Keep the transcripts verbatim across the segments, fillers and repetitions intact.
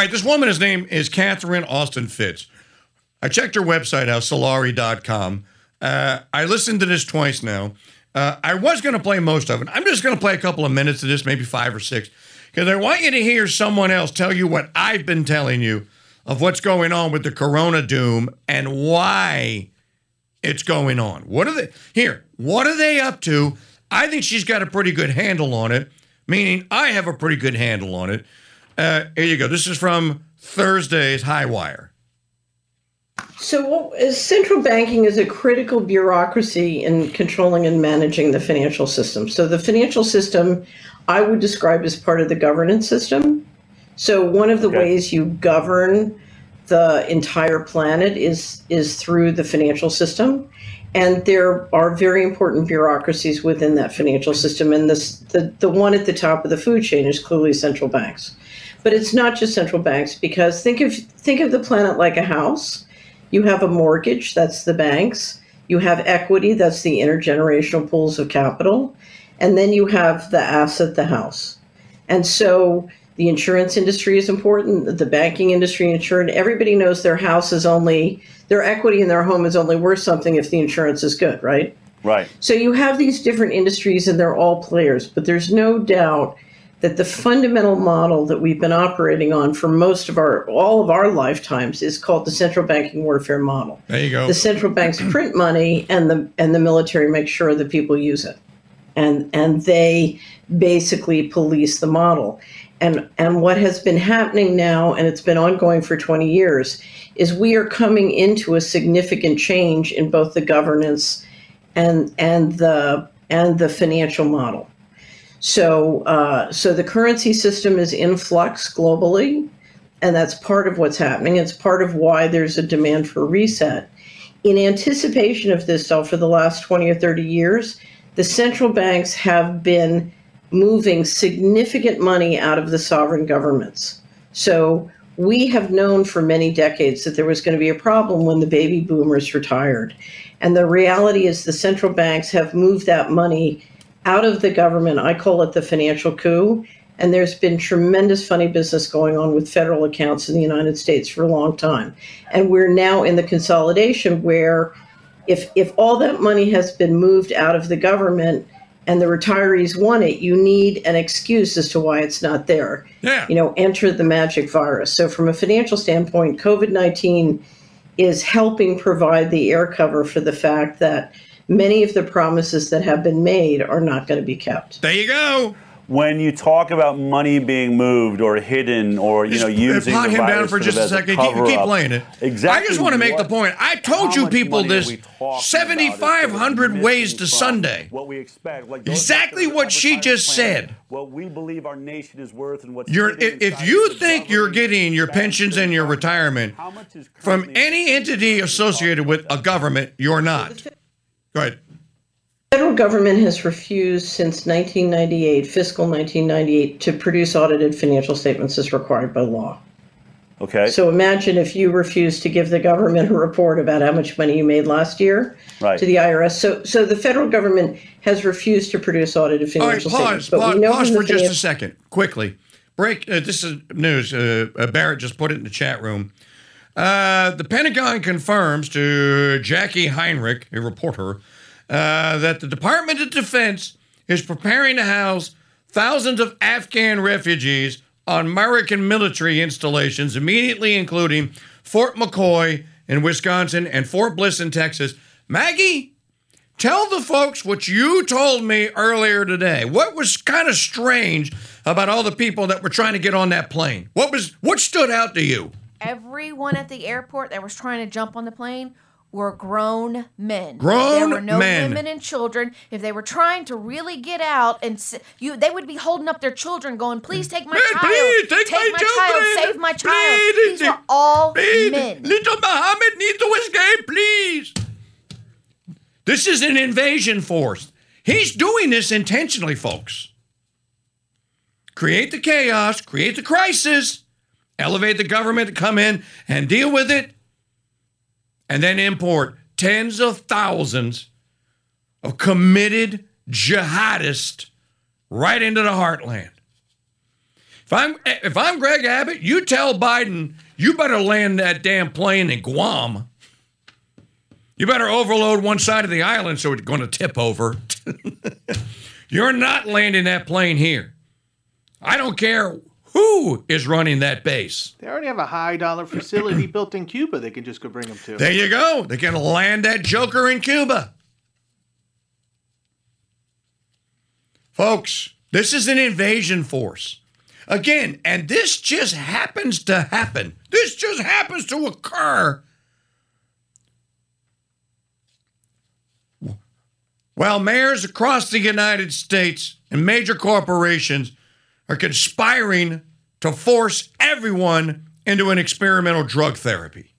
right, this woman, his name is Catherine Austin Fitts. I checked her website out, Solari dot com. Uh, I listened to this twice now. Uh, I was going to play most of it. I'm just going to play a couple of minutes of this, maybe five or six, because I want you to hear someone else tell you what I've been telling you of what's going on with the corona doom and why it's going on. What are they here? What are they up to? I think she's got a pretty good handle on it, meaning I have a pretty good handle on it. Uh, here you go. This is from Thursday's High Wire. So what is central banking is a critical bureaucracy in controlling and managing the financial system. So the financial system, I would describe as part of the governance system. So one of the okay. ways you govern the entire planet is is through the financial system. And there are very important bureaucracies within that financial system. And this, the, the one at the top of the food chain is clearly central banks. But it's not just central banks, because think of think of the planet like a house. You have a mortgage, that's the banks. You have equity, that's the intergenerational pools of capital. And then you have the asset, the house. And so the insurance industry is important, the banking industry, insurance, everybody knows their house is only, their equity in their home is only worth something if the insurance is good, right? Right. So you have these different industries and they're all players, but there's no doubt that the fundamental model that we've been operating on for most of our, all of our lifetimes is called the central banking warfare model. There you go. The central banks print money and the and the military make sure that people use it. And and they basically police the model. And and what has been happening now, and it's been ongoing for twenty years, is we are coming into a significant change in both the governance and and the and the financial model. So uh, so the currency system is in flux globally, and that's part of what's happening. It's part of why there's a demand for reset. In anticipation of this, though, for the last twenty or thirty years, the central banks have been moving significant money out of the sovereign governments. So we have known for many decades that there was going to be a problem when the baby boomers retired. And the reality is the central banks have moved that money out of the government. I call it the financial coup. And there's been tremendous funny business going on with federal accounts in the United States for a long time. And we're now in the consolidation where if if all that money has been moved out of the government and the retirees want it, you need an excuse as to why it's not there. Yeah. You know, enter the magic virus. So from a financial standpoint, COVID nineteen is helping provide the air cover for the fact that many of the promises that have been made are not going to be kept. There you go. When you talk about money being moved or hidden or, you just know, using the virus. Pot him down for just a second. Keep, keep playing it. Exactly. I just want to make the point. I told you people this seventy-five hundred ways to Sunday. What we expect. Like exactly what she just plan, said. What we believe our nation is worth and what's you're, if you think you're getting your pensions and your retirement from any entity associated with a government, you're not. Go ahead. The federal government has refused since nineteen ninety-eight, fiscal nineteen ninety-eight, to produce audited financial statements as required by law. Okay. So imagine if you refuse to give the government a report about how much money you made last year right. to the I R S. So so the federal government has refused to produce audited financial All right, pause, statements. But pause, we know pause for just a second, quickly. Break. Uh, this is news. Uh, Barrett just put it in the chat room. Uh, the Pentagon confirms to Jackie Heinrich, a reporter, Uh, that the Department of Defense is preparing to house thousands of Afghan refugees on American military installations, immediately including Fort McCoy in Wisconsin and Fort Bliss in Texas. Maggie, tell the folks what you told me earlier today. What was kind of strange about all the people that were trying to get on that plane? What was what stood out to you? Everyone at the airport that was trying to jump on the plane were grown men. Grown men. There were no men. women and children. If they were trying to really get out, and s- you, they would be holding up their children going, please take my man, child. Please, take, take my, my children. Child. Save my child. Please, These are all please. men. Little Muhammad needs to escape, please. This is an invasion force. He's doing this intentionally, folks. Create the chaos, create the crisis, elevate the government to come in and deal with it, and then import tens of thousands of committed jihadists right into the heartland. If I'm if I'm Greg Abbott, you tell Biden, you better land that damn plane in Guam. You better overload one side of the island so it's going to tip over. You're not landing that plane here. I don't care who is running that base. They already have a high-dollar facility built in Cuba they can just go bring them to. There you go. They can land that joker in Cuba. Folks, this is an invasion force. Again, and this just happens to happen. This just happens to occur. Well, mayors across the United States and major corporations are conspiring to force everyone into an experimental drug therapy.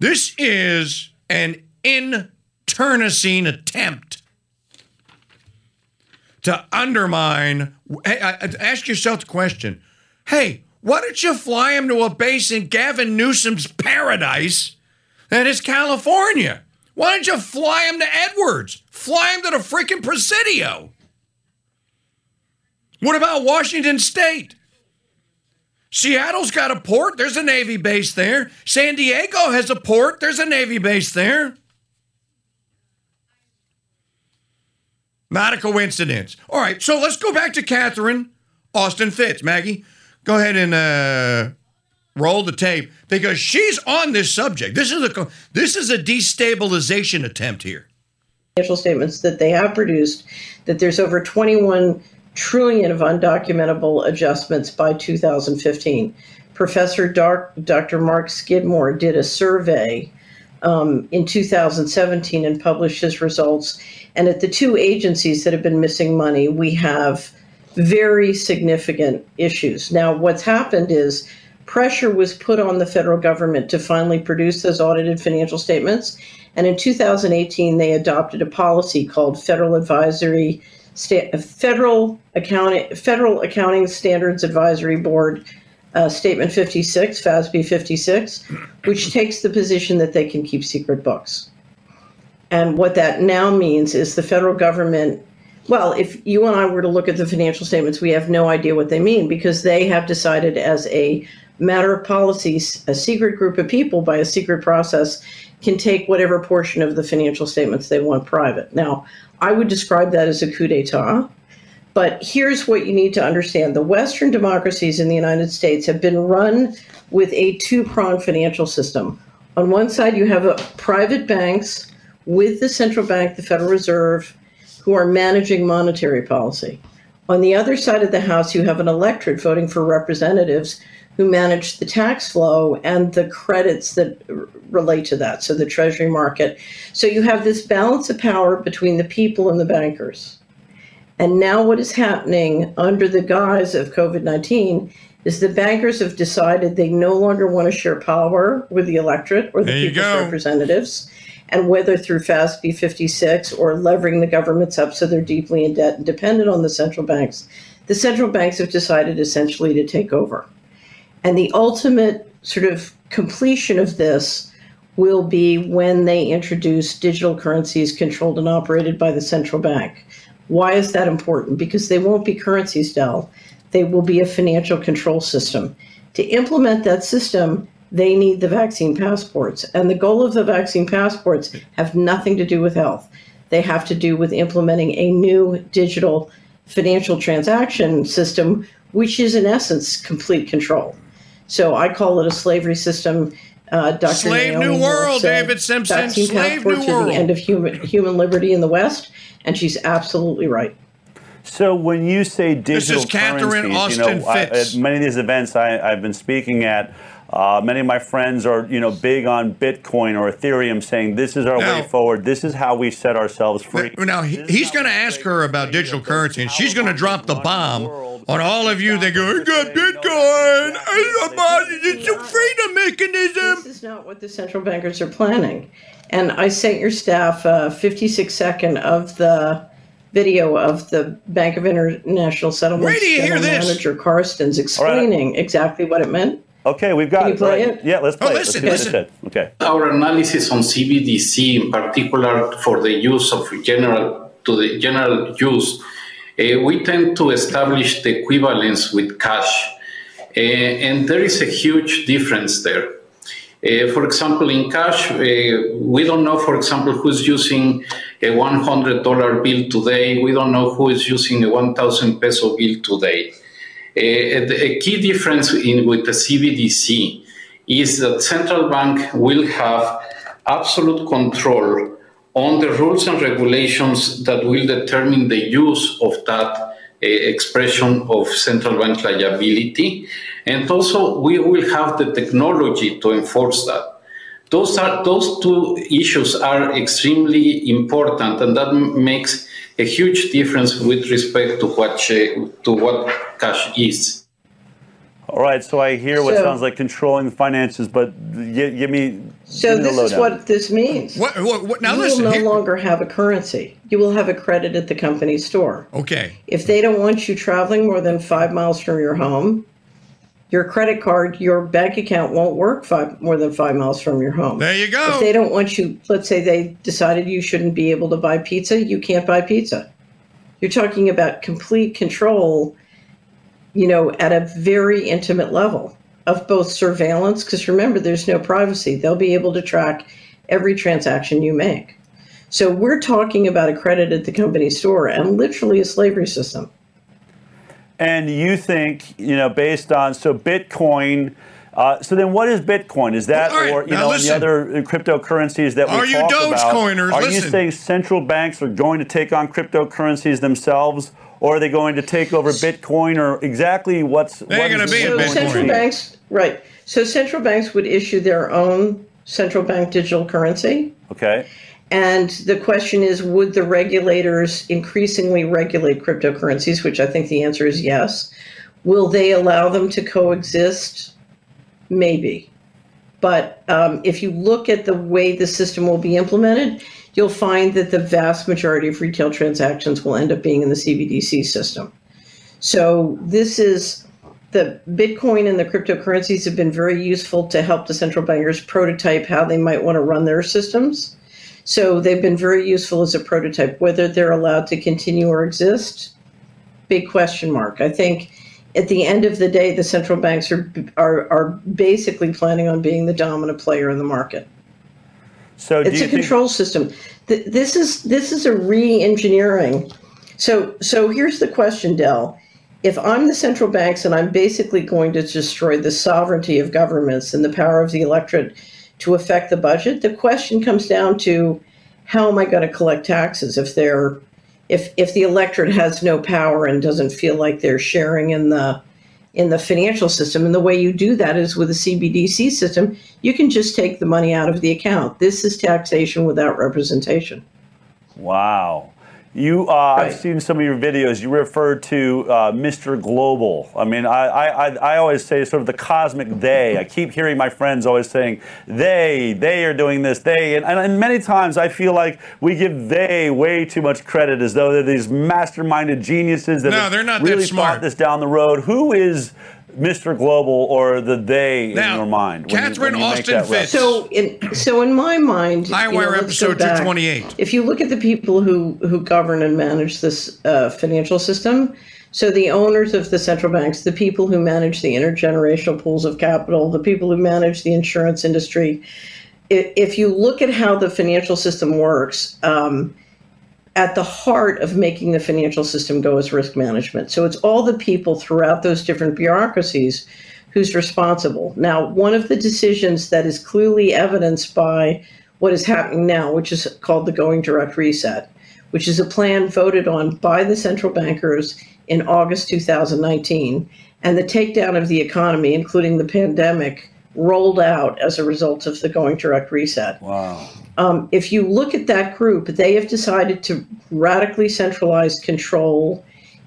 This is an internecine attempt to undermine. Ask yourself the question, hey, why don't you fly him to a base in Gavin Newsom's paradise? That is California. Why don't you fly him to Edwards? Fly him to the freaking Presidio. What about Washington State? Seattle's got a port. There's a Navy base there. San Diego has a port. There's a Navy base there. Not a coincidence. All right, so let's go back to Catherine Austin Fitts. Maggie, go ahead and... Uh, roll the tape, because she's on this subject. This is a this is a destabilization attempt here. Financial statements that they have produced, that there's over twenty-one trillion of undocumentable adjustments by two thousand fifteen. Professor Dark, Doctor Mark Skidmore did a survey um, in two thousand seventeen and published his results. And at the two agencies that have been missing money, we have very significant issues. Now, what's happened is pressure was put on the federal government to finally produce those audited financial statements. And in two thousand eighteen, they adopted a policy called Federal Advisory, Sta- Federal Accounting, Federal Accounting Standards Advisory Board, uh, Statement fifty-six, F A S B fifty-six, which takes the position that they can keep secret books. And what that now means is the federal government, well, if you and I were to look at the financial statements, we have no idea what they mean, because they have decided as a matter of policies, a secret group of people by a secret process can take whatever portion of the financial statements they want private. Now, I would describe that as a coup d'etat, but here's what you need to understand. The Western democracies in the United States have been run with a two-pronged financial system. On one side, you have a private banks with the central bank, the Federal Reserve, who are managing monetary policy. On the other side of the house, you have an electorate voting for representatives who manage the tax flow and the credits that relate to that, so the treasury market. So you have this balance of power between the people and the bankers. And now what is happening under the guise of COVID nineteen is the bankers have decided they no longer want to share power with the electorate or the people's representatives. And whether through F A S B fifty-six or levering the governments up so they're deeply in debt and dependent on the central banks, the central banks have decided essentially to take over. And the ultimate sort of completion of this will be when they introduce digital currencies controlled and operated by the central bank. Why is that important? Because they won't be currencies, Dell. They will be a financial control system. To implement that system, they need the vaccine passports. And the goal of the vaccine passports have nothing to do with health. They have to do with implementing a new digital financial transaction system, which is in essence complete control. So I call it a slavery system. Uh, Doctor Slave Naomi New World, said, David Simpson. Slave New to World. The end of human human liberty in the West, and she's absolutely right. So when you say digital this is Catherine currencies, Austin you know, I, at many of these events I, I've been speaking at, uh, many of my friends are you know big on Bitcoin or Ethereum, saying this is our now, way forward. This is how we set ourselves free. Now he, he's going to ask her about digital currency, and she's going to drop the bomb on all of you. They go, I got Bitcoin. I got it's a freedom mechanism. This is not what the central bankers are planning. And I sent your staff a fifty-six second of the video of the Bank of International Settlements General Manager Karstens explaining right. exactly what it meant. Okay, we've got Can you play it. Right? it. Yeah, let's play oh, listen, it. Let's listen. Okay. Our analysis on C B D C, in particular, for the use of general to the general use. uh, we tend to establish the equivalence with cash. Uh, and there is a huge difference there. Uh, for example, in cash, uh, we don't know, for example, who's using a one hundred dollar bill today. We don't know who is using a one thousand peso bill today. Uh, the, a key difference in, with the C B D C is that central bank will have absolute control on the rules and regulations that will determine the use of that expression of central bank liability, and also we will have the technology to enforce that. Those are those two issues are extremely important, and that makes a huge difference with respect to what to what cash is. All right, so I hear what so, sounds like controlling the finances, but give, give me so give me this the is down. What this means. What, what, what, now you listen, will no here. longer have a currency. You will have a credit at the company store. Okay. If they don't want you traveling more than five miles from your home, your credit card, your bank account won't work five, more than five miles from your home. There you go. If they don't want you, let's say they decided you shouldn't be able to buy pizza, you can't buy pizza. You're talking about complete control, you know, at a very intimate level of both surveillance, because remember, there's no privacy. They'll be able to track every transaction you make. So we're talking about a credit at the company store and literally a slavery system. And you think, you know, based on, so Bitcoin, uh, so then what is Bitcoin? Is that, well, right, or, you know, listen, and the other cryptocurrencies that we are talked about? Are you Dogecoiners? Are listen. you saying central banks are going to take on cryptocurrencies themselves? Or are they going to take over Bitcoin, or exactly what's they're going to be in Bitcoin? Central banks, right? So central banks would issue their own central bank digital currency. Okay. And the question is, would the regulators increasingly regulate cryptocurrencies? Which I think the answer is yes. Will they allow them to coexist? Maybe. But um, if you look at the way the system will be implemented, you'll find that the vast majority of retail transactions will end up being in the C B D C system. So this is, the Bitcoin and the cryptocurrencies have been very useful to help the central bankers prototype how they might want to run their systems. So they've been very useful as a prototype. Whether they're allowed to continue or exist, big question mark. I think at the end of the day, the central banks are are, are basically planning on being the dominant player in the market. So it's a control system. Th- this is this is a re-engineering. So so here's the question, Dell. If I'm the central banks and I'm basically going to destroy the sovereignty of governments and the power of the electorate to affect the budget, the question comes down to how am I going to collect taxes if they're if if the electorate has no power and doesn't feel like they're sharing in the in the financial system. And the way you do that is with a C B D C system, you can just take the money out of the account. This is taxation without representation. Wow. You, uh, right. I've seen some of your videos. You referred to uh, Mister Global. I mean, I, I, I always say sort of the cosmic they. I keep hearing my friends always saying, they, they are doing this, they. And, and many times I feel like we give they way too much credit as though they're these masterminded geniuses that no, have they're not really that smart. thought this down the road. Who is Mister Global or the they now, in your mind? When Catherine you, you Austin Fitts. So in, so in my mind, Highwire, you know, episode back, two twenty-eight. If you look at the people who, who govern and manage this uh, financial system, so the owners of the central banks, the people who manage the intergenerational pools of capital, the people who manage the insurance industry, if you look at how the financial system works, um, at the heart of making the financial system go is risk management. So it's all the people throughout those different bureaucracies who's responsible. Now, one of the decisions that is clearly evidenced by what is happening now, which is called the Going Direct Reset, which is a plan voted on by the central bankers in August two thousand nineteen, and the takedown of the economy, including the pandemic, rolled out as a result of the Going Direct Reset. Wow. Um, if you look at that group, they have decided to radically centralize control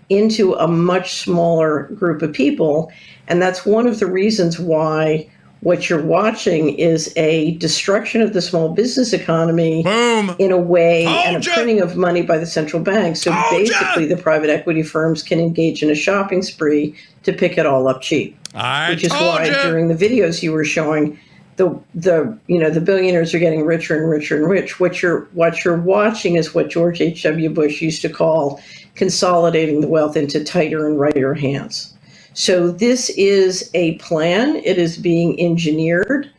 into a much smaller group of people. And that's one of the reasons why what you're watching is a destruction of the small business economy Boom. in a way Hold and a printing you. of money by the central bank. So Hold basically you. the private equity firms can engage in a shopping spree to pick it all up cheap, I which is why you. during the videos you were showing, the the you know the billionaires are getting richer and richer and rich. What you're what you're watching is what George H W Bush used to call consolidating the wealth into tighter and righter hands. So this is a plan. It is being engineered.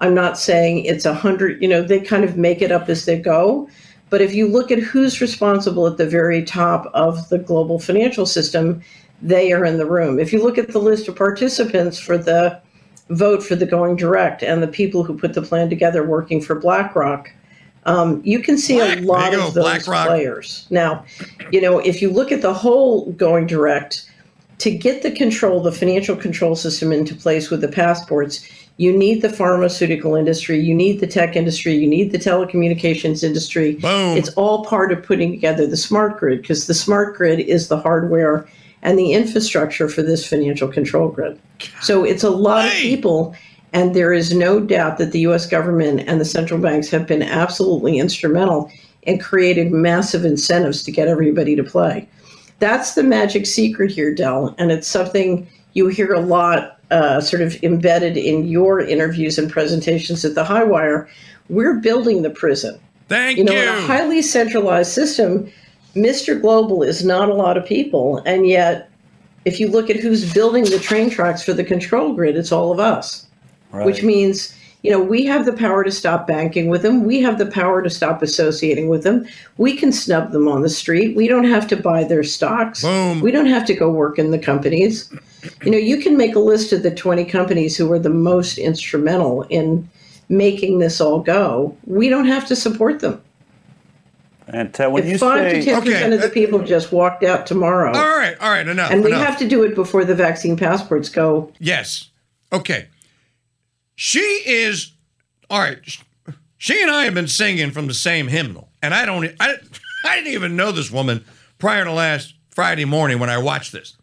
I'm not saying it's a hundred, you know, they kind of make it up as they go. But if you look at who's responsible at the very top of the global financial system, they are in the room. If you look at the list of participants for the vote for the going direct and the people who put the plan together working for BlackRock, um, you can see Black, a lot of those BlackRock. players. Now, you know, if you look at the whole going direct, to get the control, the financial control system into place with the passports, you need the pharmaceutical industry, you need the tech industry, you need the telecommunications industry. Boom. It's all part of putting together the smart grid, because the smart grid is the hardware and the infrastructure for this financial control grid. So it's a lot hey. of people, and there is no doubt that the U S government and the central banks have been absolutely instrumental and created massive incentives to get everybody to play. That's the magic secret here, Del, and it's something you hear a lot uh, sort of embedded in your interviews and presentations at The High Wire. We're building the prison. Thank you. You know, in a highly centralized system, Mister Global is not a lot of people, and yet if you look at who's building the train tracks for the control grid, it's all of us, right. Which means, you know, we have the power to stop banking with them. We have the power to stop associating with them. We can snub them on the street. We don't have to buy their stocks. Boom. We don't have to go work in the companies. You know, you can make a list of the twenty companies who were the most instrumental in making this all go. We don't have to support them. And tell, when if you five say, to ten okay, percent of the people just walked out tomorrow. All right, all right, enough. And we enough. have to do it before the vaccine passports go. Yes. Okay. She is, all right, she and I have been singing from the same hymnal. And I don't, I, I didn't even know this woman prior to last Friday morning when I watched this.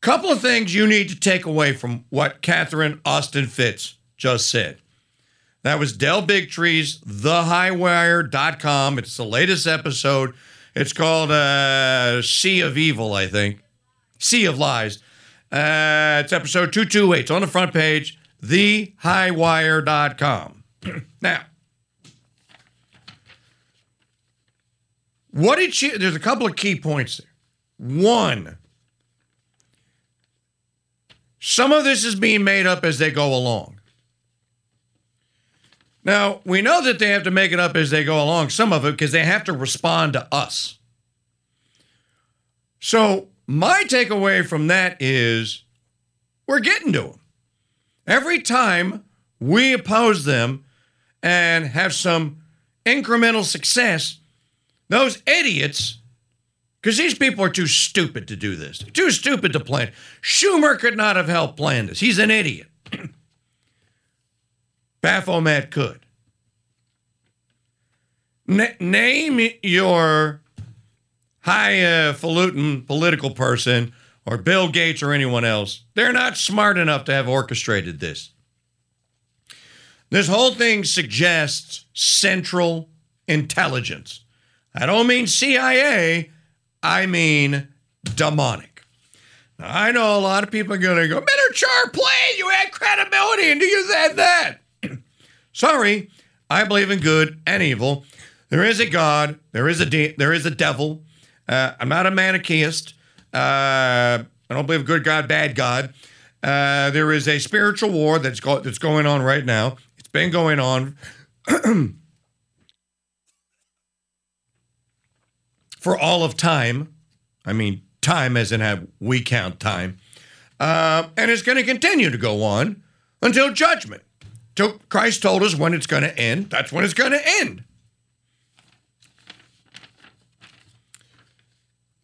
Couple of things you need to take away from what Catherine Austin Fitts just said. That was Del Bigtree's the high wire dot com. It's the latest episode. It's called uh, Sea of Evil, I think. Sea of Lies. Uh, it's episode two twenty-eight. It's on the front page, the high wire dot com. Now, what did she, there's a couple of key points there. One, some of this is being made up as they go along. Now, we know that they have to make it up as they go along, some of it, because they have to respond to us. So, my takeaway from that is we're getting to them. Every time we oppose them and have some incremental success, those idiots, because these people are too stupid to do this, too stupid to plan. Schumer could not have helped plan this. He's an idiot. Baphomet could. N- name your... highfalutin uh, political person or Bill Gates or anyone else. They're not smart enough to have orchestrated this. This whole thing suggests central intelligence. I don't mean C I A. I mean demonic. Now, I know a lot of people are going to go, better char play. You add credibility and do you that, that. Sorry, I believe in good and evil. There is a God. There is a de- There is a devil. Uh, I'm not a manichaeist. Uh, I don't believe good God, bad God. Uh, there is a spiritual war that's go- that's going on right now. It's been going on for all of time. I mean, time as in how we count time. Uh, and it's going to continue to go on until judgment. Till Christ told us when it's going to end. That's when it's going to end.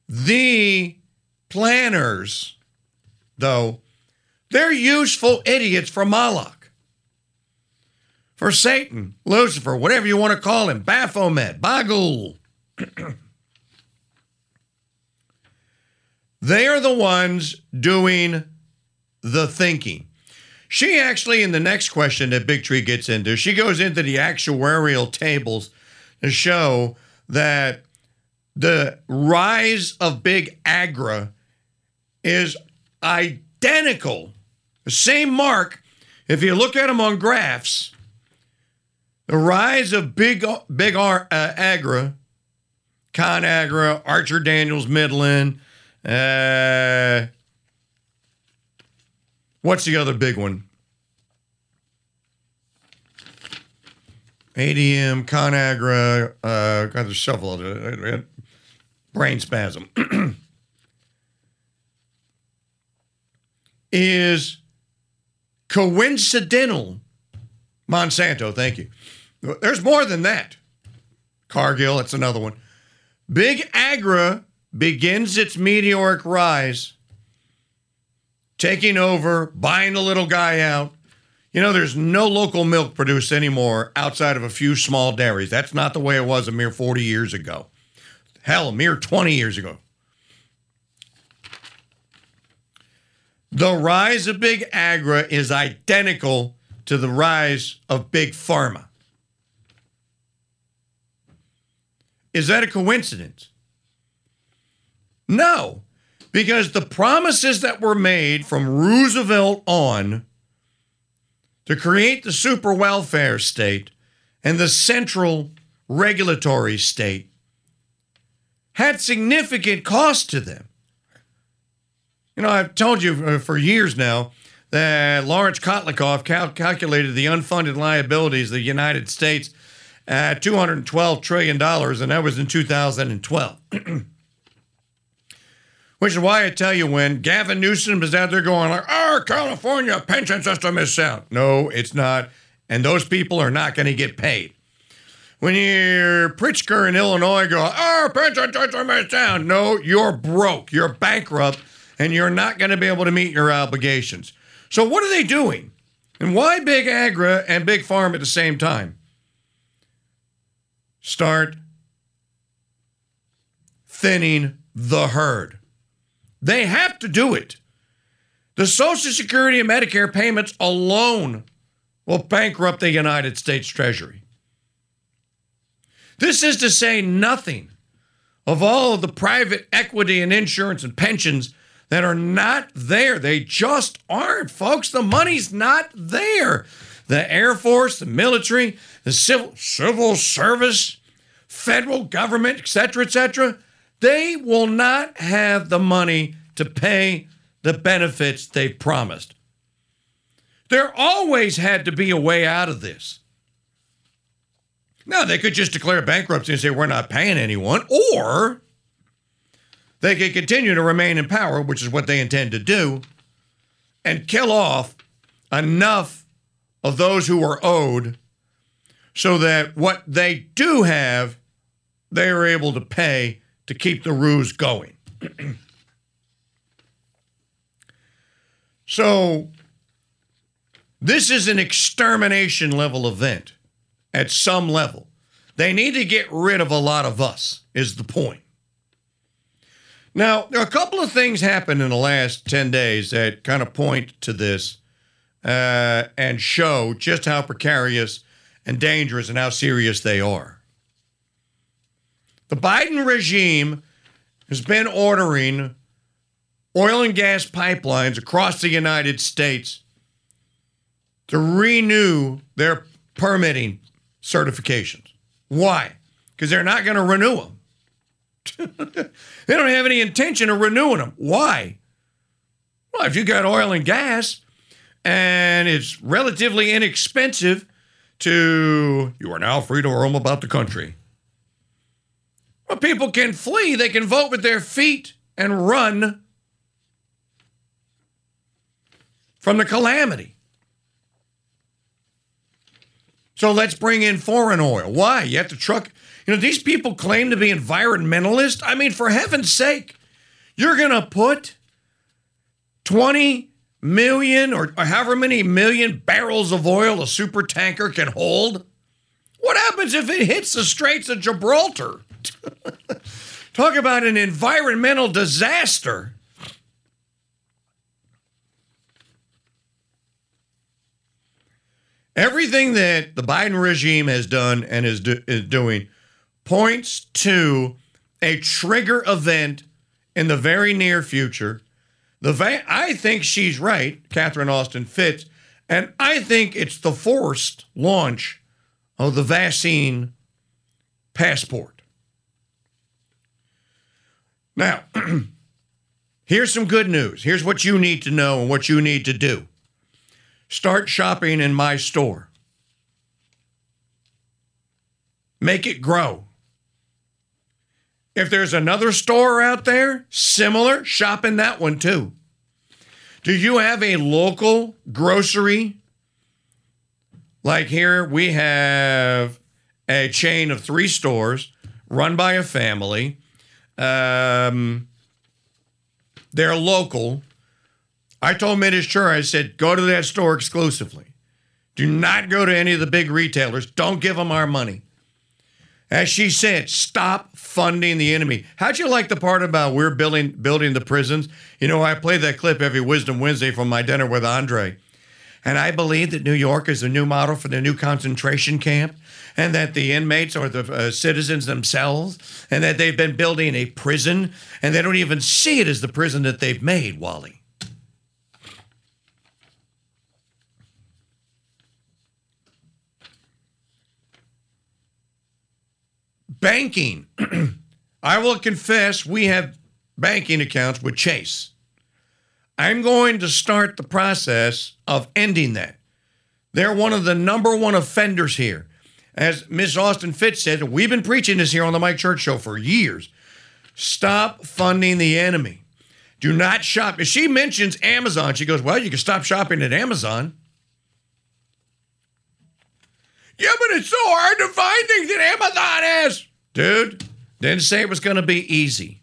The planners, though, they're useful idiots for Moloch, for Satan, Lucifer, whatever you want to call him, Baphomet, Bagul. They are the ones doing the thinking. She actually, in the next question that Bigtree gets into, she goes into the actuarial tables to show that the rise of Big Agra is identical, the same mark If you look at them on graphs, the rise of big big Ar, uh, Agra, Con Agra, Archer Daniels Midland, uh, what's the other big one? A D M, Con Agra, uh, God, there's several other, uh, brain spasm, is coincidental. Monsanto, thank you. There's more than that. Cargill, that's another one. Big Agra begins its meteoric rise, taking over, buying the little guy out. You know, there's no local milk produced anymore outside of a few small dairies. That's not the way it was a mere forty years ago. Hell, a mere twenty years ago. The rise of Big Agra is identical to the rise of Big Pharma. Is that a coincidence? No, because the promises that were made from Roosevelt on to create the super welfare state and the central regulatory state had significant cost to them. You know, I've told you for years now that Lawrence Kotlikoff cal- calculated the unfunded liabilities of the United States at two hundred twelve trillion dollars, and that was in two thousand twelve. Which is why I tell you when Gavin Newsom is out there going like, our California pension system is sound. No, it's not. And those people are not going to get paid. When you're Pritzker in Illinois go, our pension system is sound. No, you're broke. You're bankrupt. And you're not going to be able to meet your obligations. So what are they doing? And why Big Agra and Big Pharma at the same time? Start thinning the herd. They have to do it. The Social Security and Medicare payments alone will bankrupt the United States Treasury. This is to say nothing of all of the private equity and insurance and pensions that are not there. They just aren't, folks. The money's not there. The Air Force, the military, the civil civil service, federal government, et cetera, et cetera, they will not have the money to pay the benefits they promised. There always had to be a way out of this. Now, they could just declare bankruptcy and say, we're not paying anyone, or they could continue to remain in power, which is what they intend to do, and kill off enough of those who are owed so that what they do have, they are able to pay to keep the ruse going. So this is an extermination level event at some level. They need to get rid of a lot of us, is the point. Now, a couple of things happened in the last ten days that kind of point to this uh, and show just how precarious and dangerous and how serious they are. The Biden regime has been ordering oil and gas pipelines across the United States to renew their permitting certifications. Why? Because they're not going to renew them. They don't have any intention of renewing them. Why? Well, if you got oil and gas and it's relatively inexpensive to, you are now free to roam about the country. Well, people can flee. They can vote with their feet and run from the calamity. So let's bring in foreign oil. Why? You have to truck. You know, these people claim to be environmentalists. I mean, for heaven's sake, you're going to put twenty million or, or however many million barrels of oil a super tanker can hold? What happens if it hits the Straits of Gibraltar? Talk about an environmental disaster. Everything that the Biden regime has done and is, do, is doing points to a trigger event in the very near future. The va- I think she's right, Catherine Austin Fitts, And I think it's the forced launch of the vaccine passport. Now, here's some good news. Here's what you need to know and what you need to do. Start shopping in my store. Make it grow. If there's another store out there, similar, shop in that one too. Do you have a local grocery? Like here, we have a chain of three stores run by a family. Um, they're local. I told Miz Chur, I said, go to that store exclusively. Do not go to any of the big retailers. Don't give them our money. As she said, stop funding the enemy. How'd you like the part about we're building building the prisons? You know, I play that clip every Wisdom Wednesday from my dinner with Andre. And I believe that New York is the new model for the new concentration camp, and that the inmates are the uh, citizens themselves, and that they've been building a prison, and they don't even see it as the prison that they've made, Wally. Banking. I will confess we have banking accounts with Chase. I'm going to start the process of ending that. They're one of the number one offenders here. As Miz Austin Fitts said, we've been preaching this here on the Mike Church Show for years. Stop funding the enemy. Do not shop. If she mentions Amazon, she goes, well, you can stop shopping at Amazon. Yeah, but it's so hard to find things that Amazon has. Dude, didn't say it was going to be easy.